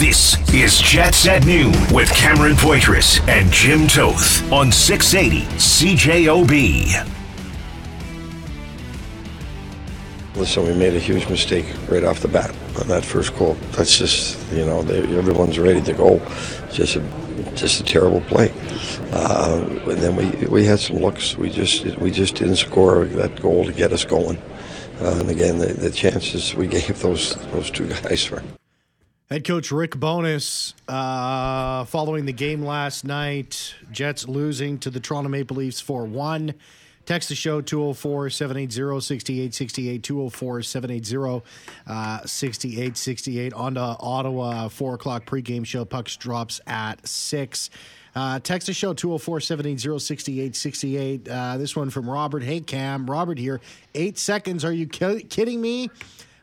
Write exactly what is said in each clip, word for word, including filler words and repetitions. This is Jets at Noon with Cameron Poitras and Jim Toth on six eighty C J O B. So we made a huge mistake right off the bat on that first goal. That's just, you know, they, everyone's ready to go. Just a, just a terrible play. Uh, and then we we had some looks. We just we just didn't score that goal to get us going. Uh, and again, the, the chances we gave those those two guys for. Head coach Rick Bowness, uh, following the game last night, Jets losing to the Toronto Maple Leafs four one. Text the show, two oh four, seven eight zero, six eight six eight, two oh four, seven eight zero, six eight six eight. On to Ottawa, four o'clock pregame show. Pucks drops at six. Uh, text the show, two oh four, seven eight zero, six eight six eight. Uh, this one from Robert. Hey, Cam. Robert here. Eight seconds. Are you ki- kidding me?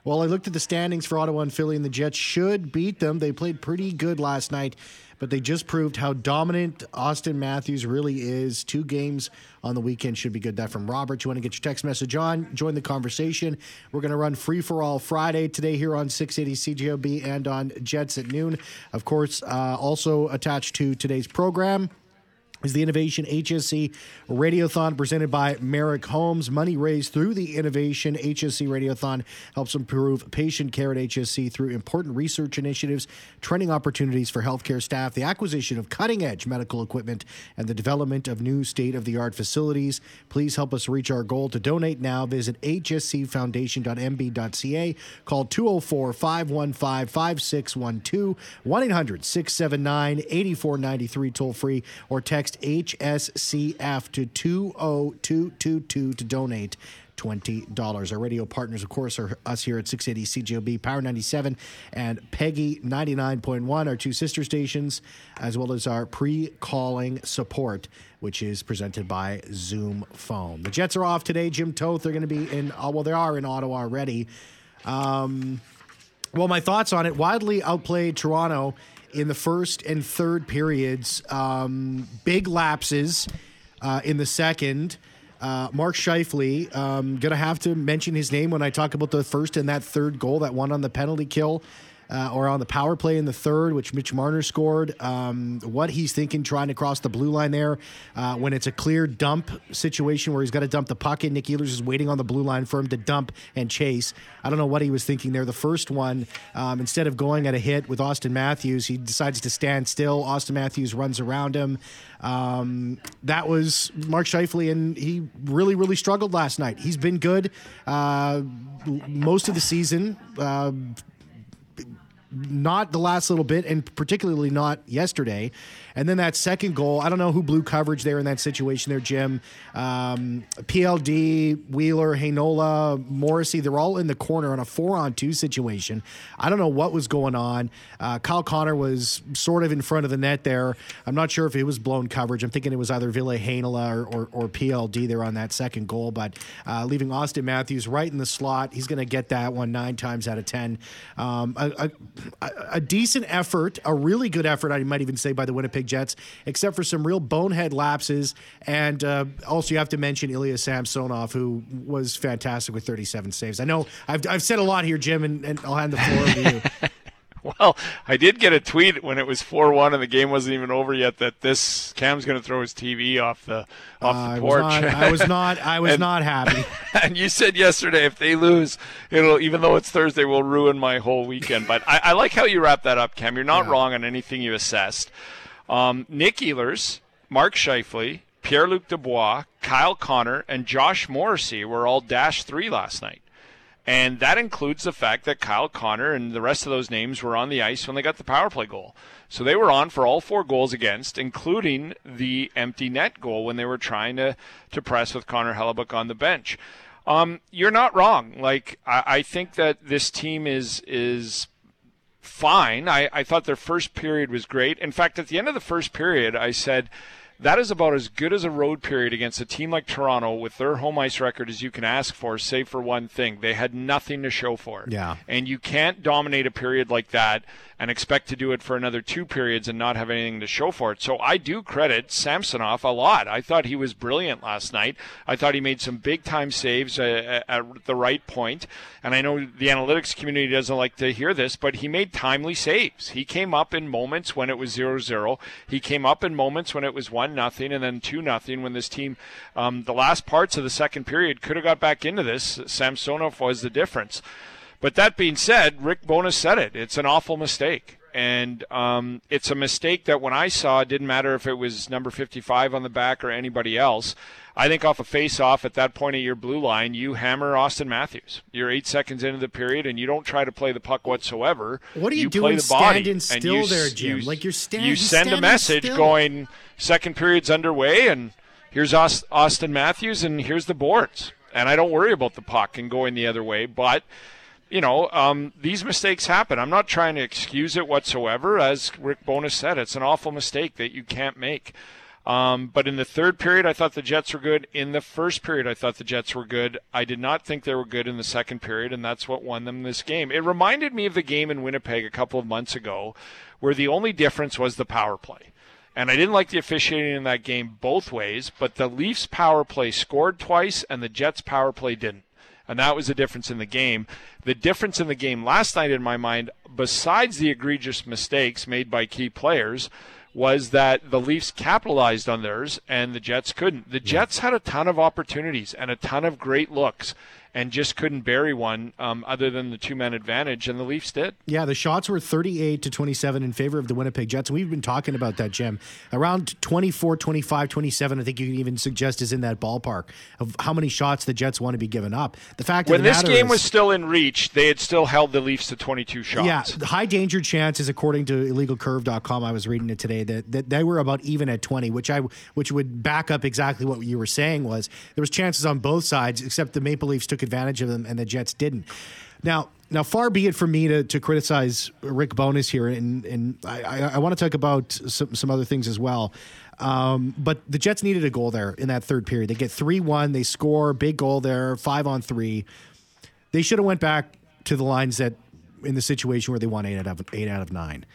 Well, I looked at the standings for Ottawa and Philly, and the Jets should beat them. They played pretty good last night, but they just proved how dominant Auston Matthews really is. Two games on the weekend should be good. That from Robert. You want to get your text message on? Join the conversation. We're going to run Free for All Friday today here on six eighty C J O B and on Jets at Noon. Of course, uh, also attached to today's program is the Innovation H S C Radiothon presented by Merrick Holmes. Money raised through the Innovation H S C Radiothon helps improve patient care at H S C through important research initiatives, training opportunities for healthcare staff, the acquisition of cutting-edge medical equipment, and the development of new state-of-the-art facilities. Please help us reach our goal. To donate now, visit h s c foundation dot m b dot c a. Call two oh four, five one five, five six one two, one eight hundred, six seven nine, eight four nine three, toll-free, or text H S C F to two oh two two two to donate twenty dollars. Our radio partners, of course, are us here at six eighty C J O B, Power ninety-seven and Peggy ninety-nine point one, our two sister stations, as well as our pre-calling support, which is presented by Zoom Phone. The Jets are off today. Jim Toth, they're going to be in, well, they are in Ottawa already. Um, well, my thoughts on it, widely outplayed Toronto in the first and third periods, um, big lapses uh, in the second. Uh, Mark Scheifele, um, going to have to mention his name when I talk about the first and that third goal, that one on the penalty kill uh, or on the power play in the third, which Mitch Marner scored. Um, what he's thinking trying to cross the blue line there uh, when it's a clear dump situation where he's got to dump the puck in. Nik Ehlers is waiting on the blue line for him to dump and chase. I don't know what he was thinking there. The first one, um, instead of going at a hit with Auston Matthews, he decides to stand still. Auston Matthews runs around him. Um, that was Mark Scheifele, and he really, really struggled last night. He's been good uh, most of the season, uh, not the last little bit, and particularly not yesterday. And then that second goal, I don't know who blew coverage there in that situation there, Jim. Um, P L D, Wheeler, Heinola, Morrissey, they're all in the corner on a four-on-two situation. I don't know what was going on. Uh, Kyle Connor was sort of in front of the net there. I'm not sure if it was blown coverage. I'm thinking it was either Ville Heinola or, or, or P L D there on that second goal. But uh, leaving Auston Matthews right in the slot, he's going to get that one nine times out of ten. Um, a, a, a decent effort, a really good effort, I might even say, by the Winnipeg Jets, except for some real bonehead lapses. And uh, also you have to mention Ilya Samsonov, who was fantastic with thirty-seven saves. I know I've, I've said a lot here, Jim, and, and I'll hand the floor to you. Well, I did get a tweet when it was four one and the game wasn't even over yet that this Cam's going to throw his T V off the off uh, the porch. I was not. I was not, I was and, not happy. And you said yesterday, if they lose, it'll even though it's Thursday, will ruin my whole weekend. But I, I like how you wrap that up, Cam. You're not yeah. wrong on anything you assessed. Um, Nik Ehlers, Mark Scheifele, Pierre-Luc Dubois, Kyle Connor, and Josh Morrissey were all dash three last night. And that includes the fact that Kyle Connor and the rest of those names were on the ice when they got the power play goal. So they were on for all four goals against, including the empty net goal when they were trying to, to press with Connor Hellebuck on the bench. Um, you're not wrong. Like, I, I think that this team is is... fine. I, I thought their first period was great. In fact, at the end of the first period, I said, that is about as good as a road period against a team like Toronto with their home ice record as you can ask for, save for one thing. They had nothing to show for it. Yeah. And you can't dominate a period like that and expect to do it for another two periods and not have anything to show for it. So I do credit Samsonov a lot. I thought he was brilliant last night. I thought he made some big-time saves uh, at the right point. And I know the analytics community doesn't like to hear this, but he made timely saves. He came up in moments when it was zero zero. He came up in moments when it was one nothing and then two nothing when this team, um, the last parts of the second period, could have got back into this. Samsonov was the difference. But that being said, Rick Bowness said it. It's an awful mistake. And um, it's a mistake that when I saw, it didn't matter if it was number fifty-five on the back or anybody else. I think off a face-off at that point at your blue line, you hammer Auston Matthews. You're eight seconds into the period, and you don't try to play the puck whatsoever. What are you, you doing play the body standing still you, there, Jim? You, like you're standing You send standing a message still. Going, second period's underway, and here's Auston Matthews, and here's the boards. And I don't worry about the puck and going the other way, but... You know, um, these mistakes happen. I'm not trying to excuse it whatsoever. As Rick Bowness said, it's an awful mistake that you can't make. Um, but in the third period, I thought the Jets were good. In the first period, I thought the Jets were good. I did not think they were good in the second period, and that's what won them this game. It reminded me of the game in Winnipeg a couple of months ago where the only difference was the power play. And I didn't like the officiating in that game both ways, but the Leafs power play scored twice and the Jets power play didn't. And that was the difference in the game. The difference in the game last night, in my mind, besides the egregious mistakes made by key players, was that the Leafs capitalized on theirs and the Jets couldn't. The Jets had a ton of opportunities and a ton of great looks and just couldn't bury one um, other than the two-man advantage, and the Leafs did. Yeah, the shots were thirty-eight to twenty-seven in favor of the Winnipeg Jets. We've been talking about that, Jim. Around twenty-four, twenty-five, twenty-seven, I think you can even suggest is in that ballpark of how many shots the Jets want to be given up. The fact When this game is, was still in reach, they had still held the Leafs to twenty-two shots. Yeah, the high danger chances, according to Illegal Curve dot com, I was reading it today, that, that they were about even at twenty, which I which would back up exactly what you were saying was there was chances on both sides, except the Maple Leafs took advantage of them and the Jets didn't. Now, now, far be it for me to, to criticize Rick Bowness here, and and I, I, I want to talk about some, some other things as well. Um, but the Jets needed a goal there in that third period. They get three one, they score, big goal there, five on three. They should have went back to the lines that in the situation where they won eight out of eight out of nine.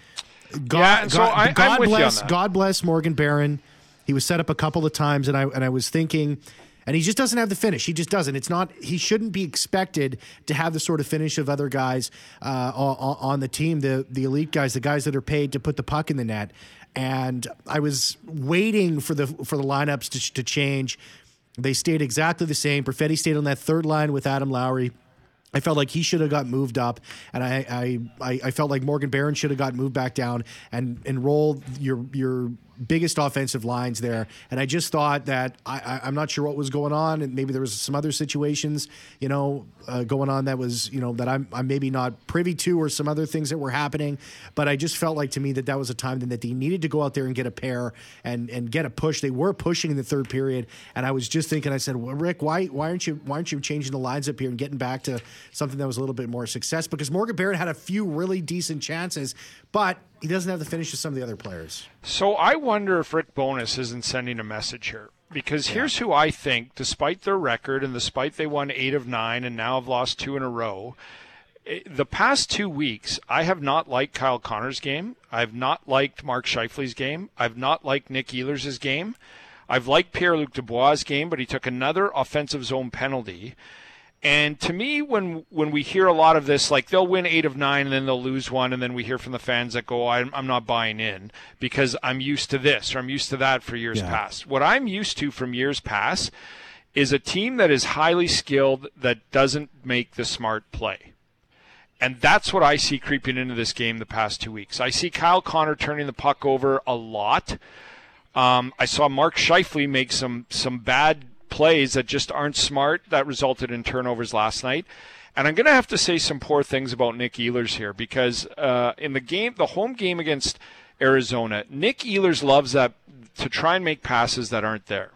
God, yeah, so God, I, God bless, God bless Morgan Barron. He was set up a couple of times, and I and I was thinking. And he just doesn't have the finish. He just doesn't. It's not. He shouldn't be expected to have the sort of finish of other guys uh, on, on the team, the the elite guys, the guys that are paid to put the puck in the net. And I was waiting for the for the lineups to, to change. They stayed exactly the same. Perfetti stayed on that third line with Adam Lowry. I felt like he should have got moved up, and I I, I felt like Morgan Barron should have got moved back down and enrolled your your biggest offensive lines there. And I just thought that I, I, I'm not sure what was going on, and maybe there was some other situations, you know, uh, going on that was, you know, that I'm I'm maybe not privy to, or some other things that were happening. But I just felt like to me that that was a time then that they needed to go out there and get a pair and and get a push. They were pushing in the third period, and I was just thinking, I said, well, Rick, why why aren't you why aren't you changing the lines up here and getting back to something that was a little bit more success, because Morgan Barron had a few really decent chances, but he doesn't have the finish of some of the other players. So I wonder if Rick Bowness isn't sending a message here, because yeah. Here's who I think, despite their record and despite they won eight of nine and now have lost two in a row, the past two weeks, I have not liked Kyle Connor's game. I've not liked Mark Scheifele's game. I've not liked Nik Ehlers' game. I've liked Pierre-Luc Dubois' game, but he took another offensive zone penalty. And to me, when when we hear a lot of this, like they'll win eight of nine and then they'll lose one, and then we hear from the fans that go, I'm, I'm not buying in because I'm used to this or I'm used to that for years yeah. past. What I'm used to from years past is a team that is highly skilled that doesn't make the smart play. And that's what I see creeping into this game the past two weeks. I see Kyle Connor turning the puck over a lot. Um, I saw Mark Scheifele make some some bad plays that just aren't smart that resulted in turnovers last night. And I'm going to have to say some poor things about Nik Ehlers here, because uh, in the game, the home game against Arizona, Nik Ehlers loves that to try and make passes that aren't there.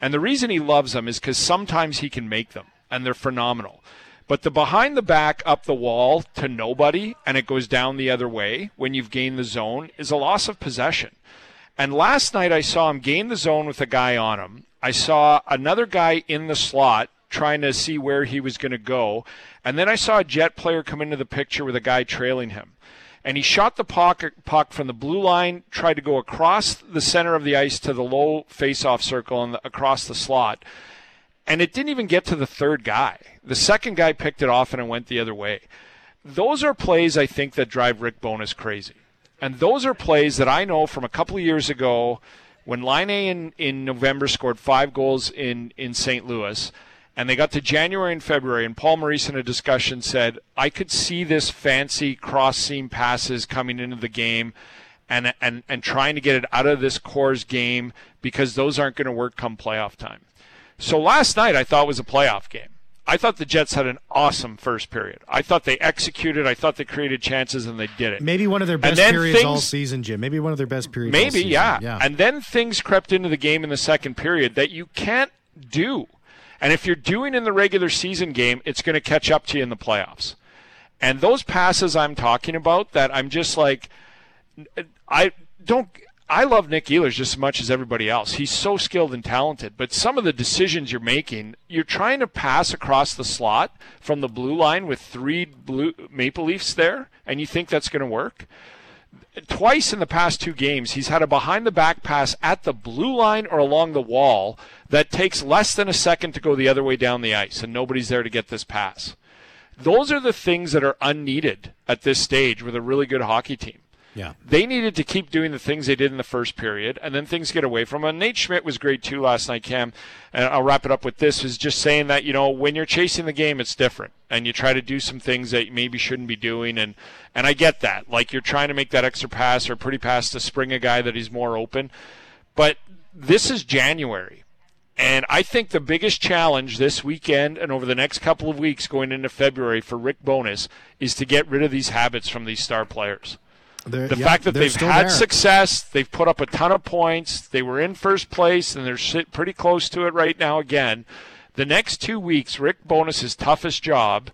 And the reason he loves them is because sometimes he can make them and they're phenomenal. But the behind the back up the wall to nobody and it goes down the other way when you've gained the zone is a loss of possession. And last night I saw him gain the zone with a guy on him. I saw another guy in the slot trying to see where he was going to go. And then I saw a Jet player come into the picture with a guy trailing him. and he shot the puck, puck from the blue line, tried to go across the center of the ice to the low face-off circle and the, across the slot. And it didn't even get to the third guy. The second guy picked it off and it went the other way. Those are plays, I think, that drive Rick Bowness crazy. And those are plays that I know from a couple of years ago when Line A in, in November scored five goals in, in Saint Louis, and they got to January and February, and Paul Maurice in a discussion said, I could see this fancy cross-seam passes coming into the game and, and, and trying to get it out of this Coors game because those aren't going to work come playoff time. So last night I thought was a playoff game. I thought the Jets had an awesome first period. I thought they executed. I thought they created chances, and they did it. Maybe one of their best periods things, all season, Jim. Maybe one of their best periods maybe, all season. Maybe, yeah. yeah. And then things crept into the game in the second period that you can't do. And if you're doing in the regular season game, it's going to catch up to you in the playoffs. And those passes I'm talking about that I'm just like – I don't – I love Nik Ehlers just as much as everybody else. He's so skilled and talented. But some of the decisions you're making, you're trying to pass across the slot from the blue line with three blue Maple Leafs there, and you think that's going to work? Twice in the past two games, he's had a behind-the-back pass at the blue line or along the wall that takes less than a second to go the other way down the ice, and nobody's there to get this pass. Those are the things that are unneeded at this stage with a really good hockey team. Yeah. They needed to keep doing the things they did in the first period, and then things get away from them. And Nate Schmidt was great, too, last night, Cam. And I'll wrap it up with this, is just saying that, you know, when you're chasing the game, it's different. And you try to do some things that you maybe shouldn't be doing. And, and I get that. Like, you're trying to make that extra pass or pretty pass to spring a guy that he's more open. But this is January. And I think the biggest challenge this weekend and over the next couple of weeks going into February for Rick Bowness is to get rid of these habits from these star players. They're, the yeah, fact that they've had there. success, they've put up a ton of points, they were in first place, and they're pretty close to it right now again. The next two weeks, Rick Bowness's toughest job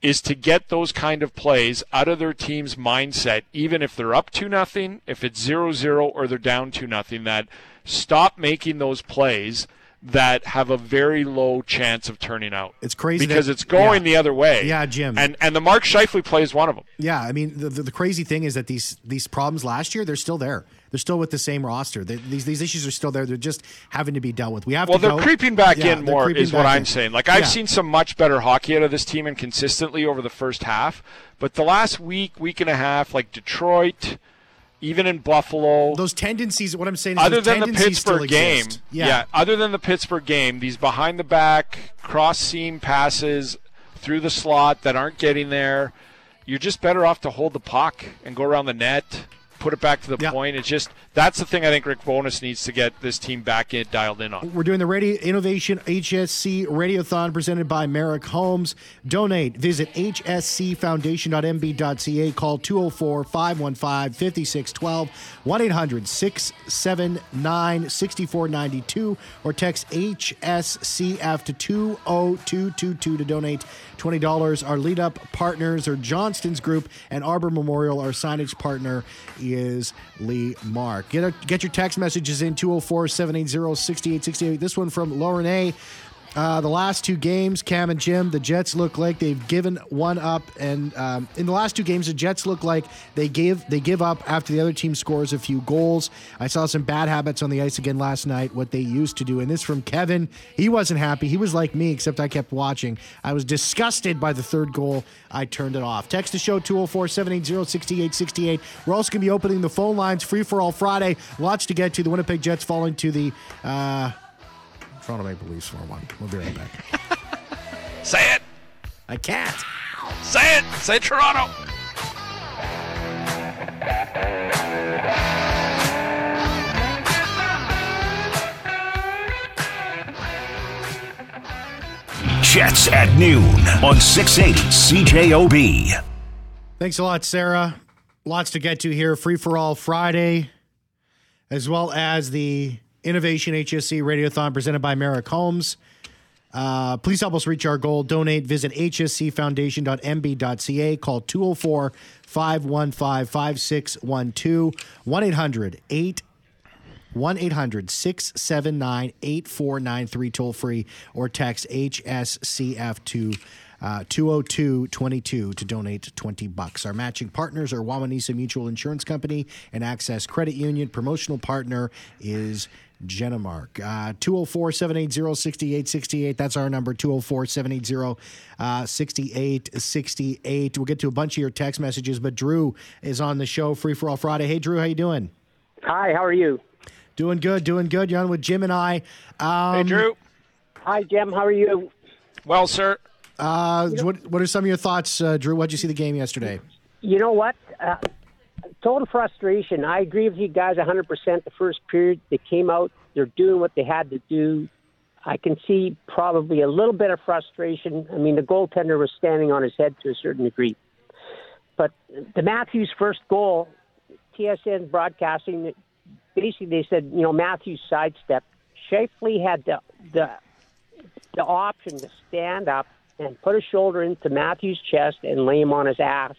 is to get those kind of plays out of their team's mindset, even if they're up to nothing, if it's zero zero, or they're down to nothing, that stop making those plays that have a very low chance of turning out. It's crazy. Because that, it's going yeah. the other way. Yeah, Jim. And and the Mark Scheifele play is one of them. Yeah, I mean, the, the, the crazy thing is that these these problems last year, they're still there. They're still with the same roster. They, these these issues are still there. They're just having to be dealt with. We have well, to Well, they're go. creeping back yeah, in more is what I'm in. saying. Like, I've yeah. seen some much better hockey out of this team and consistently over the first half. But the last week, week and a half, like Detroit... Even in Buffalo. Those tendencies, what I'm saying is other than the Pittsburgh game. Yeah. yeah. Other than the Pittsburgh game, these behind the back, cross seam passes through the slot that aren't getting there, you're just better off to hold the puck and go around the net, put it back to the yeah. point. It's just that's the thing I think Rick Bowness needs to get this team back in, dialed in on. We're doing the radio, Innovation H S C Radiothon presented by Merrick Holmes. Donate. Visit h s c foundation dot m b dot c a. Call two oh four, five one five, five six one two, one eight hundred, six seven nine, six four nine two, or text H S C F to two oh two two two to donate twenty dollars. Our lead-up partners are Johnston's Group and Arbor Memorial. Our signage partner is Lee Mark. Get a, get your text messages in two oh four, seven eight zero, six eight six eight. This one from Lauren A. Uh, the last two games, Cam and Jim, the Jets look like they've given one up, and um, in the last two games, the Jets look like they give they give up after the other team scores a few goals. I saw some bad habits on the ice again last night, what they used to do. And this from Kevin. He wasn't happy. He was like me, except I kept watching. I was disgusted by the third goal. I turned it off. Text the show two oh four, seven eight zero, six eight six eight. We're also going to be opening the phone lines. Free for all Friday. Lots to get to. The Winnipeg Jets falling to the. Uh, Toronto Maple Leafs four one. We'll be right back. Say it. I can't. Say it. Say Toronto. Jets at noon on six eighty C J O B. Thanks a lot, Sarah. Lots to get to here. Free for all Friday, as well as the Innovation H S C Radiothon presented by Merrick Holmes. Uh, please help us reach our goal. Donate. Visit h s c foundation dot m b dot c a. Call two oh four, five one five, five six one two. one eight hundred, six seven nine, eight four nine three. Toll free or text H S C F to uh, two oh two, twenty-two to donate twenty bucks. Our matching partners are Wawanesa Mutual Insurance Company and Access Credit Union. Promotional partner is Genomark. Uh, two oh four, seven eight zero, six eight six eight. That's our number, two oh four, seven eight zero, six eight six eight. We'll get to a bunch of your text messages, but Drew is on the show, Free For All Friday. Hey, Drew, how you doing? Hi, how are you? Doing good, doing good. You're on with Jim and I. Um, hey, Drew. Hi, Jim. How are you? Well, sir. Uh, what, what are some of your thoughts, uh, Drew? What did you see the game yesterday? You know what? Uh, total frustration. I agree with you guys one hundred percent. The first period, they came out. They're doing what they had to do. I can see probably a little bit of frustration. I mean, the goaltender was standing on his head to a certain degree. But the Matthews first goal, T S N broadcasting, basically they said, you know, Matthews sidestepped. Scheifele had the, the the option to stand up and put his shoulder into Matthews' chest and lay him on his ass.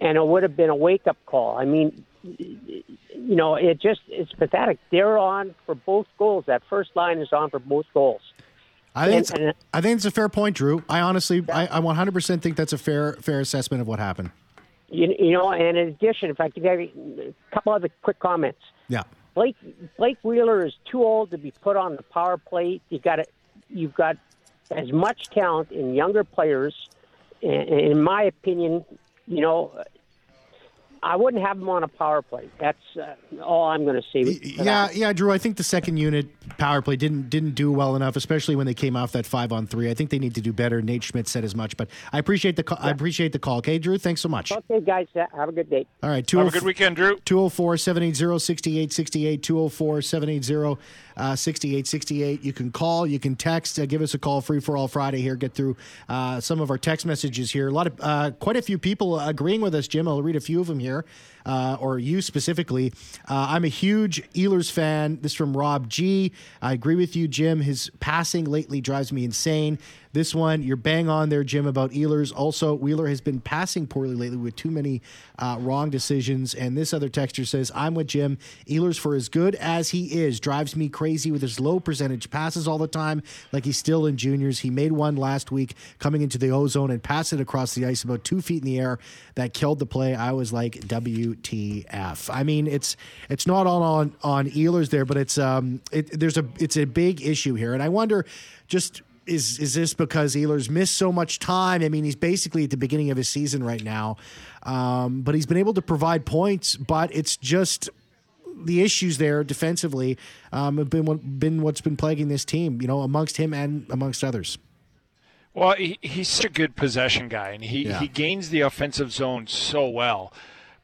And it would have been a wake-up call. I mean, you know, it just, it's pathetic. They're on for both goals. That first line is on for both goals. I think, and, and, I think it's a fair point, Drew. I honestly, I, I one hundred percent think that's a fair fair assessment of what happened. You, you know, and in addition, if I could have a couple other quick comments. Yeah. Blake Blake Wheeler is too old to be put on the power play. You've got, a, you've got as much talent in younger players, and, and in my opinion, you know, I wouldn't have him on a power play. That's uh, all I'm going to say. Yeah, yeah, Drew, I think the second unit power play didn't didn't do well enough, especially when they came off that five on three. I think they need to do better. Nate Schmidt said as much, but I appreciate the call. Yeah. I appreciate the call. Okay, Drew, thanks so much. Okay, guys, have a good day. All right, have a good weekend, Drew. two oh four, seven eight zero, six eight six eight, two oh four, seven eight zero, six eight six eight. You can call, you can text, uh, give us a call, Free For All Friday here. Get through uh, some of our text messages here. A lot of uh, quite a few people agreeing with us, Jim. I'll read a few of them here. Uh, or you specifically. Uh, I'm a huge Ehlers fan. This is from Rob G. I agree with you, Jim. His passing lately drives me insane. This one, you're bang on there, Jim, about Ehlers. Also, Wheeler has been passing poorly lately with too many uh, wrong decisions. And this other texter says, I'm with Jim. Ehlers, for as good as he is, drives me crazy with his low percentage passes all the time, like he's still in juniors. He made one last week coming into the ozone and passed it across the ice about two feet in the air. That killed the play. I was like, W T F. I mean, it's it's not all on on Ehlers there, but it's um it, there's a it's a big issue here, and I wonder just is is this because Ehlers missed so much time? I mean, he's basically at the beginning of his season right now, um, but he's been able to provide points, but it's just the issues there defensively um, have been been what's been plaguing this team, you know, amongst him and amongst others. Well, he, he's such a good possession guy, and he, yeah. he gains the offensive zone so well.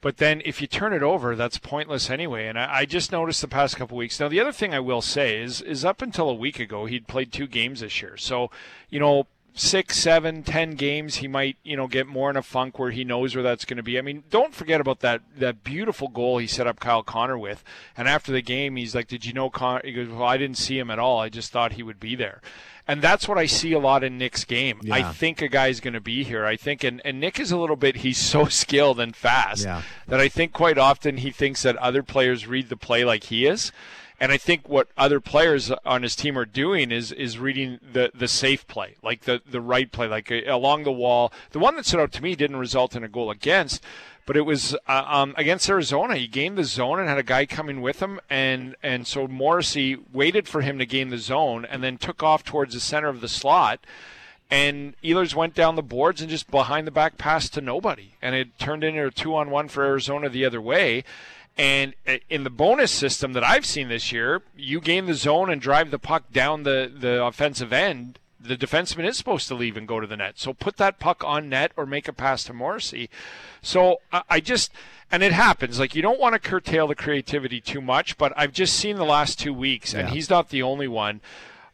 But then if you turn it over, that's pointless anyway. And I, I just noticed the past couple of weeks. Now, the other thing I will say is is up until a week ago, he'd played two games this year. So, you know, six, seven, ten games, he might, you know, get more in a funk where he knows where that's going to be. I mean, don't forget about that that beautiful goal he set up Kyle Connor with. And after the game, he's like, did you know Connor? He goes, well, I didn't see him at all. I just thought he would be there. And that's what I see a lot in Nick's game. Yeah. I think a guy's going to be here. I think, and, and Nick is a little bit, he's so skilled and fast yeah. that I think quite often he thinks that other players read the play like he is. And I think what other players on his team are doing is is reading the, the safe play, like the, the right play, like along the wall. The one that stood out to me didn't result in a goal against, but it was uh, um, against Arizona. He gained the zone and had a guy coming with him, and, and so Morrissey waited for him to gain the zone and then took off towards the center of the slot. And Ehlers went down the boards and just behind the back pass to nobody. And it turned into a two-on-one for Arizona the other way. And in the bonus system that I've seen this year, you gain the zone and drive the puck down the, the offensive end. The defenseman is supposed to leave and go to the net. So put that puck on net or make a pass to Morrissey. So I just, and it happens. Like, you don't want to curtail the creativity too much, but I've just seen the last two weeks, yeah. and he's not the only one.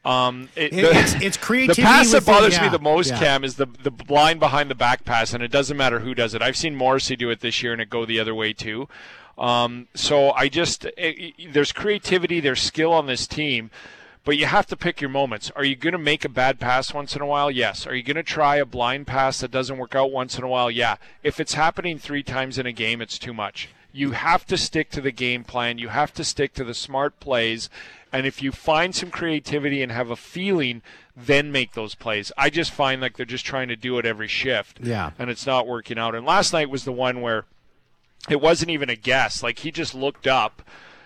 Um, it, it, the, it's, it's creativity. The pass that bothers yeah, me the most, yeah. Cam, is the, the line behind the back pass, and it doesn't matter who does it. I've seen Morrissey do it this year and it go the other way too. Um, so I just it, – there's creativity, there's skill on this team, but you have to pick your moments. Are you going to make a bad pass once in a while? Yes. Are you going to try a blind pass that doesn't work out once in a while? Yeah. If it's happening three times in a game, it's too much. You have to stick to the game plan. You have to stick to the smart plays. And if you find some creativity and have a feeling – then make those plays. I just find like they're just trying to do it every shift. Yeah. And it's not working out. And last night was the one where it wasn't even a guess. Like, he just looked up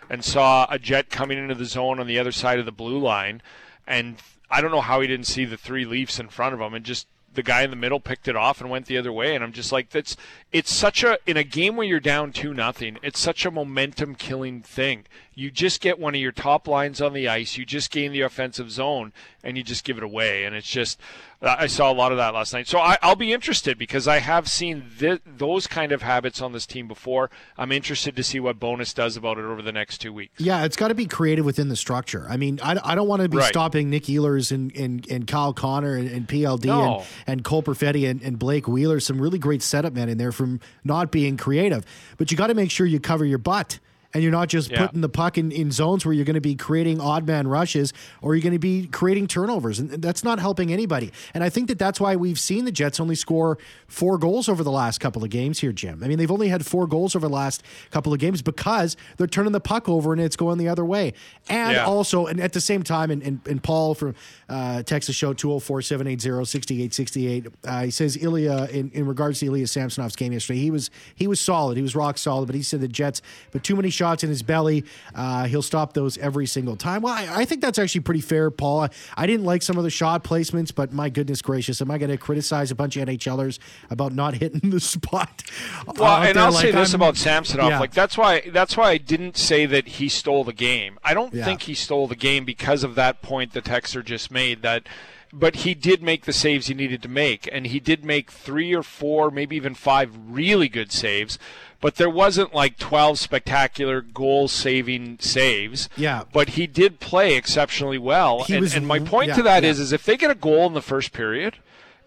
and saw a Jet coming into the zone on the other side of the blue line. And I don't know how he didn't see the three Leafs in front of him, and just the guy in the middle picked it off and went the other way. And I'm just like, that's, it's such a, in a game where you're down two nothing, it's such a momentum killing thing. You just get one of your top lines on the ice, you just gain the offensive zone, and you just give it away. And it's just, I saw a lot of that last night. So I, I'll be interested, because I have seen th- those kind of habits on this team before. I'm interested to see what Bowness does about it over the next two weeks. Yeah, it's got to be creative within the structure. I mean, I, I don't want to be right. stopping Nik Ehlers and, and, and Kyle Connor and, and P L D no. and, and Cole Perfetti and, and Blake Wheeler, some really great setup men in there, from not being creative. But you got to make sure you cover your butt. And you're not just yeah. putting the puck in, in zones where you're going to be creating odd man rushes, or you're going to be creating turnovers. And that's not helping anybody. And I think that that's why we've seen the Jets only score four goals over the last couple of games here, Jim. I mean, they've only had four goals over the last couple of games because they're turning the puck over and it's going the other way. And yeah. also, and at the same time, and, and, and Paul from uh, Texas Show, two oh four, seven eight zero, six eight six eight, uh, he says Ilya, in, in regards to Ilya Samsonov's game yesterday, he was he was solid. He was rock solid, but he said the Jets, but too many shots in his belly, uh, he'll stop those every single time. Well, I, I think that's actually pretty fair, Paul. I, I didn't like some of the shot placements, but my goodness gracious, am I going to criticize a bunch of N H Lers about not hitting the spot? Well, and there? I'll like, say this I'm, about Samsonov. Yeah. Like, that's why that's why I didn't say that he stole the game. I don't yeah. think he stole the game because of that point the texter just made, that but he did make the saves he needed to make, and he did make three or four, maybe even five really good saves. But there wasn't like twelve spectacular goal-saving saves. Yeah. But he did play exceptionally well. And, was, and my point yeah, to that yeah. is, is if they get a goal in the first period,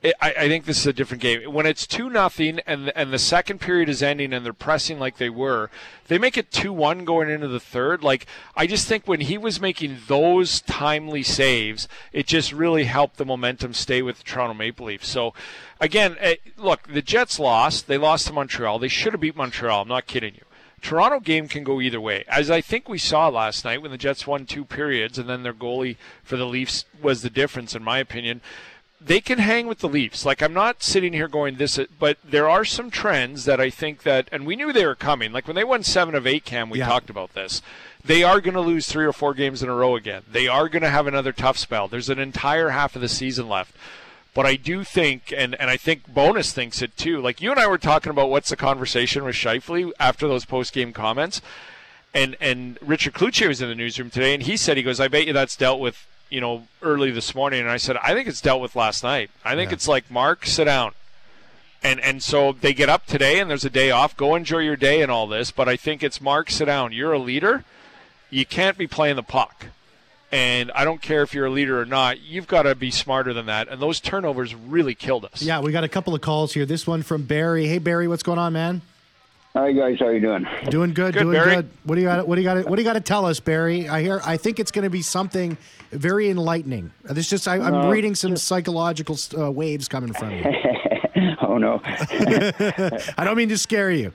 it, I, I think this is a different game. When it's two nothing and, and the second period is ending and they're pressing like they were, they make it two one going into the third. Like, I just think when he was making those timely saves, it just really helped the momentum stay with the Toronto Maple Leafs. So, again, look, the Jets lost. They lost to Montreal. They should have beat Montreal. I'm not kidding you. Toronto game can go either way, as I think we saw last night when the Jets won two periods and then their goalie for the Leafs was the difference, in my opinion. They can hang with the Leafs. Like, I'm not sitting here going this, but there are some trends that I think that, and we knew they were coming. Like, when they won seven of eight, Cam, we yeah. talked about this. They are going to lose three or four games in a row again. They are going to have another tough spell. There's an entire half of the season left. But I do think, and, and I think Bowness thinks it too, like you and I were talking about what's the conversation with Scheifele after those post-game comments, and and Richard Cloutier was in the newsroom today, and he said, he goes, I bet you that's dealt with, you know, early this morning. And I said, I think it's dealt with last night. I think yeah. it's like, Mark, sit down. And and so they get up today, and there's a day off. Go enjoy your day and all this. But I think it's, Mark, sit down. You're a leader. You can't be playing the puck. And I don't care if you're a leader or not, you've got to be smarter than that. And those turnovers really killed us. Yeah, we got a couple of calls here. This one from Barry. Hey, Barry, what's going on, man? Hi, guys. How you doing? Doing good. good doing Barry. good. What do you got? What do you got? What do you got to tell us, Barry? I hear. I think it's going to be something very enlightening. This just. I, I'm uh, reading some psychological uh, waves coming from you. Oh no! I don't mean to scare you.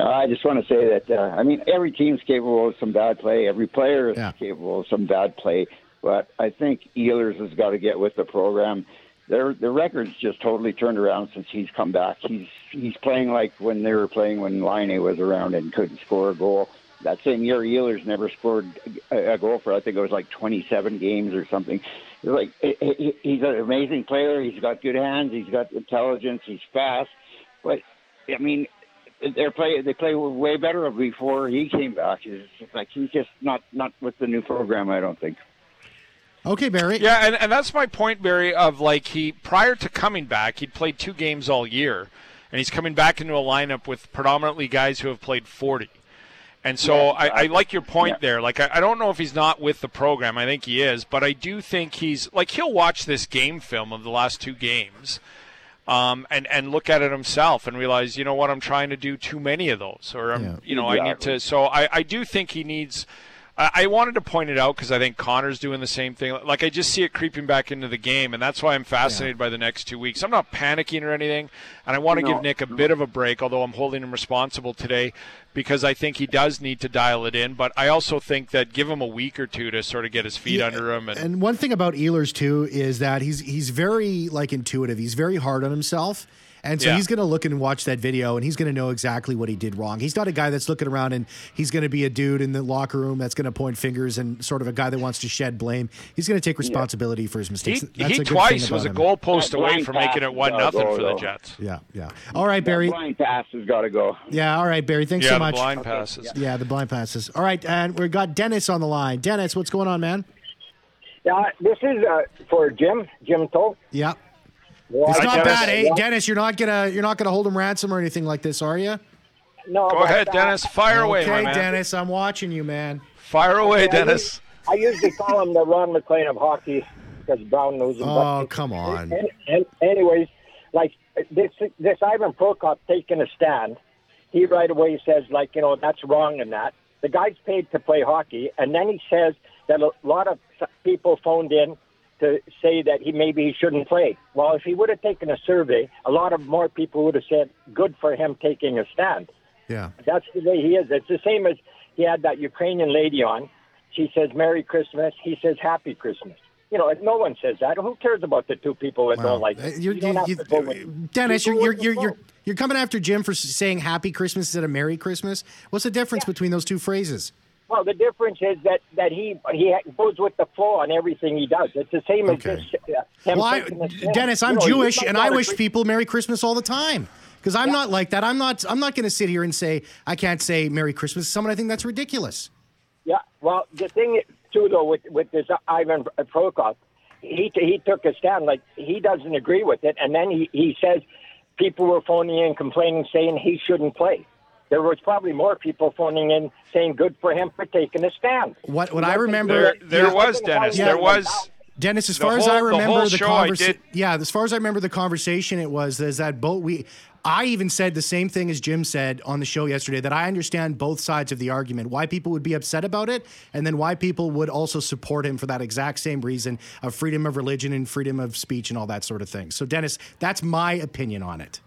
I just want to say that, uh, I mean, every team's capable of some bad play. Every player is yeah. capable of some bad play. But I think Ehlers has got to get with the program. Their their record's just totally turned around since he's come back. He's he's playing like when they were playing when Laine was around and couldn't score a goal. That same year, Ehlers never scored a, a goal for, I think it was like twenty-seven games or something. It's like it, it, he's an amazing player. He's got good hands. He's got intelligence. He's fast. But, I mean... They play. They play way better before he came back. It's like he's just not, not with the new program, I don't think. Okay, Barry. Yeah, and, and that's my point, Barry. Of like he prior to coming back, he'd played two games all year, and he's coming back into a lineup with predominantly guys who have played forty. And so yeah, I, I, I like your point yeah. there. Like I, I don't know if he's not with the program. I think he is, but I do think he's like he'll watch this game film of the last two games. Um, and, and look at it himself and realize, you know what, I'm trying to do too many of those, or, I'm, yeah, you know, exactly. I need to. So I, I do think he needs I, I wanted to point it out because I think Connor's doing the same thing. Like, I just see it creeping back into the game, and that's why I'm fascinated yeah. by the next two weeks. I'm not panicking or anything, and I want to no. give Nick a bit of a break, although I'm holding him responsible today because I think he does need to dial it in. But I also think that give him a week or two to sort of get his feet yeah, under him. And-, and one thing about Ehlers, too, is that he's he's very, like, intuitive. He's very hard on himself. And so yeah. he's going to look and watch that video, and he's going to know exactly what he did wrong. He's not a guy that's looking around, and he's going to be a dude in the locker room that's going to point fingers and sort of a guy that wants to shed blame. He's going to take responsibility yeah. for his mistakes. He, that's he a good twice thing about was a goalpost away from making it one nothing for though. the Jets. Yeah, yeah. All right, Barry. The blind pass has got to go. Yeah, all right, Barry. Thanks yeah, so much. Yeah, the blind okay. passes. Yeah, the blind passes. All right, and we've got Dennis on the line. Dennis, what's going on, man? Yeah, this is uh, for Jim, Jim Toth. Yeah. Well, it's I not bad, eh? Yeah. Dennis, you're not gonna you're not gonna hold him ransom or anything like this, are you? No. Go ahead, that. Dennis. Fire away, okay, my man. Dennis, I'm watching you, man. Fire away, okay, Dennis. I, used, I usually call him the Ron McLean of hockey because Brown knows him. Oh, but come on. And, and anyways, like this this Ivan Provorov taking a stand, he right away says, like, you know, that's wrong and that. The guy's paid to play hockey, and then he says that a lot of people phoned in to say that he maybe he shouldn't play. Well, if he would have taken a survey, a lot of more people would have said, good for him taking a stand. Yeah. That's the way he is. It's the same as he had that Ukrainian lady on. She says, Merry Christmas. He says, Happy Christmas. You know, no one says that. Who cares about the two people that wow. don't like it? You, you don't you, have you, to go with Dennis, you're, you're, you're, you're, you're coming after Jim for saying Happy Christmas instead of Merry Christmas. What's the difference yeah. between those two phrases? Well, the difference is that, that he he goes with the flow on everything he does. It's the same okay. as this. Uh, well, I, Dennis, I'm you know, Jewish, and I wish people Merry Christmas all the time because I'm yeah. not like that. I'm not I'm not going to sit here and say I can't say Merry Christmas to someone. I think that's ridiculous. Yeah. Well, the thing too, though, with with this Ivan Provorov, he he took a stand. Like, he doesn't agree with it, and then he, he says people were phoning in, complaining, saying he shouldn't play. There was probably more people phoning in saying good for him for taking a stand. What what I remember... There, there yeah, was, Dennis. Yeah, there was... Dennis, as far whole, as I remember the, the conversation... Yeah, as far as I remember the conversation, it was is that both we... I even said the same thing as Jim said on the show yesterday, that I understand both sides of the argument, why people would be upset about it, and then why people would also support him for that exact same reason of freedom of religion and freedom of speech and all that sort of thing. So, Dennis, that's my opinion on it.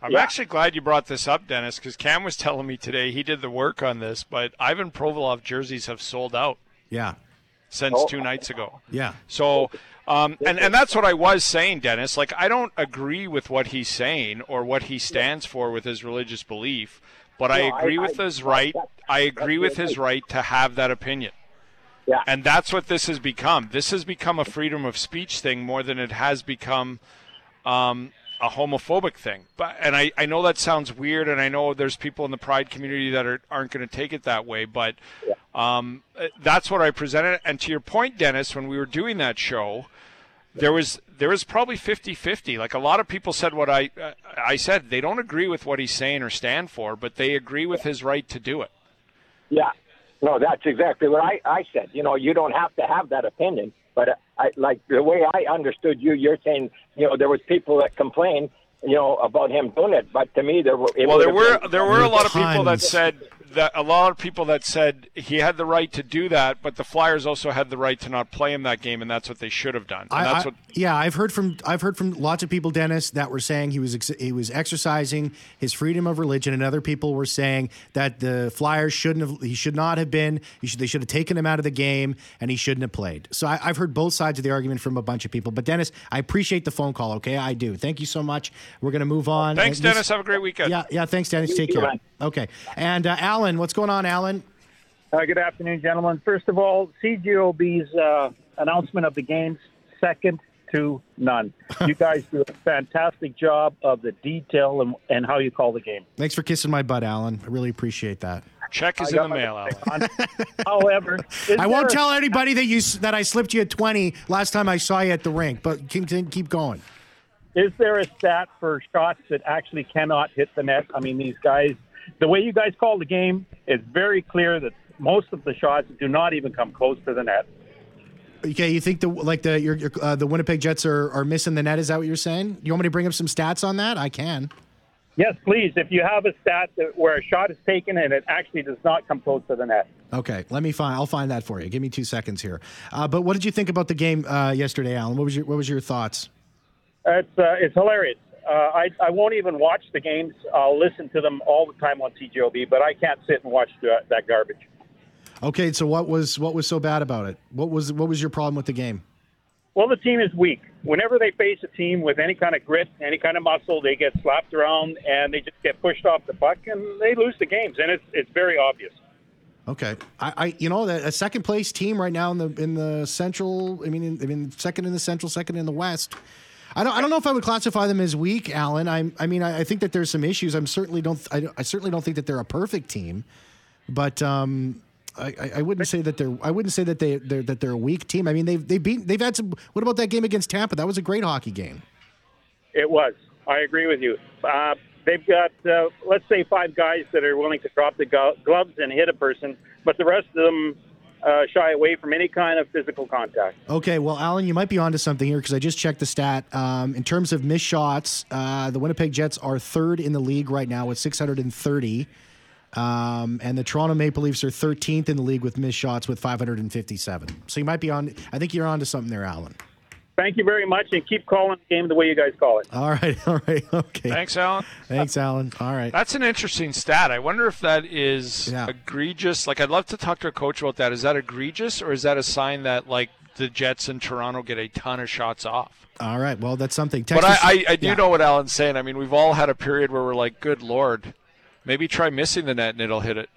I'm yeah. actually glad you brought this up, Dennis, because Cam was telling me today he did the work on this, but Ivan Provorov jerseys have sold out. Yeah. Since oh. two nights ago. Yeah. So, um, and, and that's what I was saying, Dennis. Like, I don't agree with what he's saying or what he stands for with his religious belief, but no, I agree I, with I, his right. I agree with his right to have that opinion. Yeah. And that's what this has become. This has become a freedom of speech thing more than it has become um, – a homophobic thing. But and I, I know that sounds weird, and I know there's people in the pride community that are, aren't going to take it that way, but yeah. um, that's what I presented. And to your point, Dennis, when we were doing that show, yeah. there was there was probably fifty-fifty. Like, a lot of people said what I uh, I said. They don't agree with what he's saying or stand for, but they agree with his right to do it. Yeah. No, that's exactly what I, I said. You know, you don't have to have that opinion. But I, like the way I understood you, you're saying, you know, there was people that complained, you know, about him doing it. But to me, there were it well, there were been, there were a lot of people that said that a lot of people that said he had the right to do that, but the Flyers also had the right to not play him that game, and that's what they should have done. And I, that's what, I, yeah, I've heard from I've heard from lots of people, Dennis, that were saying he was ex- he was exercising his freedom of religion, and other people were saying that the Flyers shouldn't have he should not have been he should, they should have taken him out of the game, and he shouldn't have played. So I, I've heard both sides of the argument from a bunch of people. But Dennis, I appreciate the phone call. Okay, I do. Thank you so much. We're going to move on. Thanks, Dennis. This, have a great weekend. Yeah, yeah. Thanks, Dennis. Take care. Okay. And uh, Alan, what's going on, Alan? Uh, good afternoon, gentlemen. First of all, C G O B's uh, announcement of the games, second to none. You guys do a fantastic job of the detail and, and how you call the game. Thanks for kissing my butt, Alan. I really appreciate that. Check is in the mail, Alan. However, I won't a- tell anybody that you that I slipped you a twenty last time I saw you at the rink, but keep, keep going. Is there a stat for shots that actually cannot hit the net? I mean, these guys, the way you guys call the game, it's very clear that most of the shots do not even come close to the net. Okay, you think the like the your, your, uh, the Winnipeg Jets are, are missing the net? Is that what you're saying? You want me to bring up some stats on that? I can. Yes, please. If you have a stat that where a shot is taken and it actually does not come close to the net. Okay, let me find. I'll find that for you. Give me two seconds here. Uh, but what did you think about the game uh, yesterday, Alan? What was your What was your thoughts? It's uh, it's hilarious. Uh, I I won't even watch the games. I'll listen to them all the time on C J O B, but I can't sit and watch uh, that garbage. Okay, so what was what was so bad about it? What was what was your problem with the game? Well, the team is weak. Whenever they face a team with any kind of grit, any kind of muscle, they get slapped around and they just get pushed off the puck and they lose the games. And it's it's very obvious. Okay, I, I you know that a second place team right now in the in the Central. I mean, in, I mean second in the Central, second in the West. I don't I don't know if I would classify them as weak, Alan. I I mean I, I think that there's some issues. I'm certainly don't I, I certainly don't think that they're a perfect team, but. Um, I, I wouldn't say that they're. I wouldn't say that they they're, that they're a weak team. I mean, they've they beat. They've had some. What about that game against Tampa? That was a great hockey game. It was. I agree with you. Uh, they've got uh, let's say five guys that are willing to drop the go- gloves and hit a person, but the rest of them uh, shy away from any kind of physical contact. Okay, well, Alan, you might be onto something here because I just checked the stat. Um, in terms of missed shots, uh, the Winnipeg Jets are third in the league right now with six hundred thirty. Um, and the Toronto Maple Leafs are thirteenth in the league with missed shots with five hundred fifty-seven. So you might be on, I think you're on to something there, Alan. Thank you very much, and keep calling the game the way you guys call it. All right, all right, okay. Thanks, Alan. Thanks, Alan. All right. That's an interesting stat. I wonder if that is yeah. egregious. Like, I'd love to talk to a coach about that. Is that egregious, or is that a sign that, like, the Jets in Toronto get a ton of shots off? All right, well, that's something. Texas, but I, I, I do yeah. know what Alan's saying. I mean, we've all had a period where we're like, good Lord. Maybe try missing the net and it'll hit it.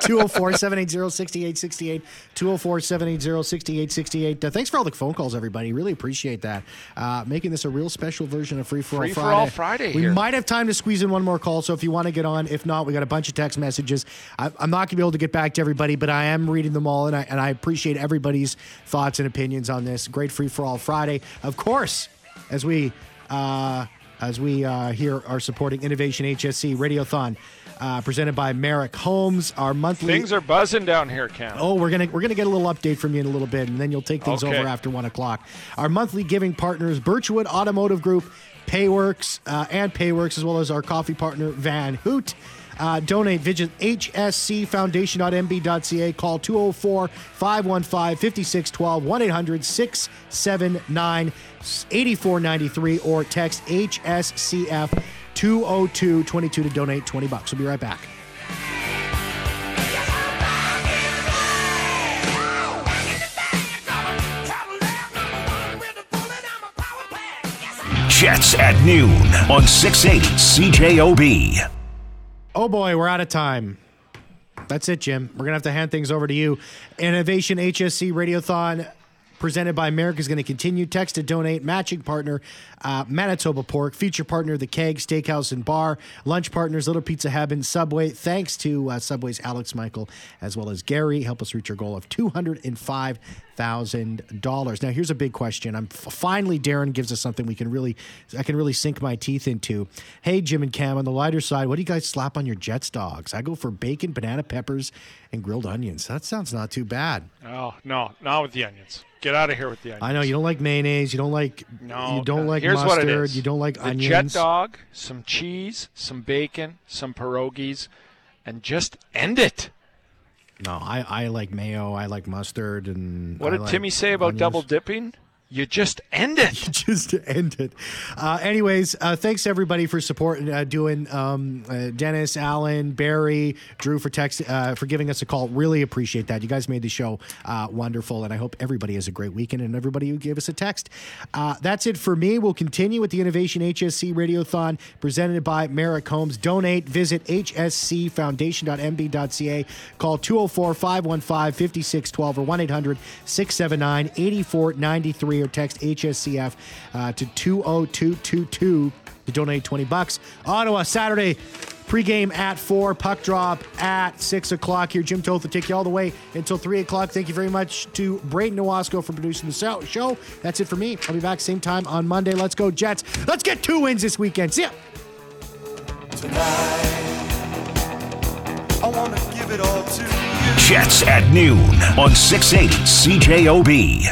two oh four, seven eight zero, six eight six eight. two oh four, seven eight zero, six eight six eight. Uh, thanks for all the phone calls, everybody. Really appreciate that. Uh, making this a real special version of Free For All Friday. Free For All Friday here. We might have time to squeeze in one more call, so if you want to get on. If not, we got a bunch of text messages. I, I'm not going to be able to get back to everybody, but I am reading them all, and I, and I appreciate everybody's thoughts and opinions on this. Great Free For All Friday. Of course, as we... Uh, As we uh, here are supporting Innovation H S C Radiothon, uh, presented by Merrick Holmes, our monthly. Things are buzzing down here, Cam. Oh, we're gonna we're gonna get a little update from you in a little bit, and then you'll take things okay. over after one o'clock. Our monthly giving partners: Birchwood Automotive Group, Payworks, uh, and Payworks, as well as our coffee partner Van Hoot. Uh, donate visit h s c foundation dot m b dot c a. Call two oh four, five one five, five six one two, one eight hundred, six seven nine, eight four nine three, or text H S C F two oh two, twenty-two to donate twenty bucks. We'll be right back. Jets at noon on six eighty C J O B. Oh, boy, we're out of time. That's it, Jim. We're going to have to hand things over to you. Innovation H S C Radiothon, presented by Merrick, is going to continue. Text to donate. Matching partner, uh, Manitoba Pork. Feature partner, The Keg Steakhouse and Bar. Lunch partners, Little Pizza Heaven, Subway. Thanks to uh, Subway's Alex Michael, as well as Gary. Help us reach our goal of two hundred five thousand dollars. Now, here's a big question. I'm finally, Darren gives us something we can really, I can really sink my teeth into. Hey, Jim and Cam, on the lighter side, what do you guys slap on your Jets dogs? I go for bacon, banana peppers, and grilled onions. That sounds not too bad. Oh, no, not with the onions. Get out of here with the onions. I know, you don't like mayonnaise, you don't like no, you don't no. like Here's mustard, what it is. You don't like the onions. Jet dog, some cheese, some bacon, some pierogies, and just end it. No, I, I like mayo, I like mustard, and what I did like Timmy say about onions. Double dipping? You just end it. You just end it. Uh, anyways, uh, thanks, everybody, for supporting, uh, doing um, uh, Dennis, Alan, Barry, Drew for text, uh, for giving us a call. Really appreciate that. You guys made the show uh, wonderful, and I hope everybody has a great weekend and everybody who gave us a text. Uh, that's it for me. We'll continue with the Innovation H S C Radiothon presented by Merrick Holmes. Donate. Visit h s c foundation dot m b dot c a. Call two oh four, five one five, five six one two or one eight hundred, six seven nine, eight four nine three. Or text H S C F uh, to two oh two two two to donate twenty bucks. Ottawa, Saturday, pregame at four, puck drop at six o'clock here. Jim Toth will take you all the way until three o'clock. Thank you very much to Braden Owasco for producing the show. That's it for me. I'll be back same time on Monday. Let's go, Jets. Let's get two wins this weekend. See ya. Tonight, I want to give it all to you. Jets at noon on six eighty C J O B.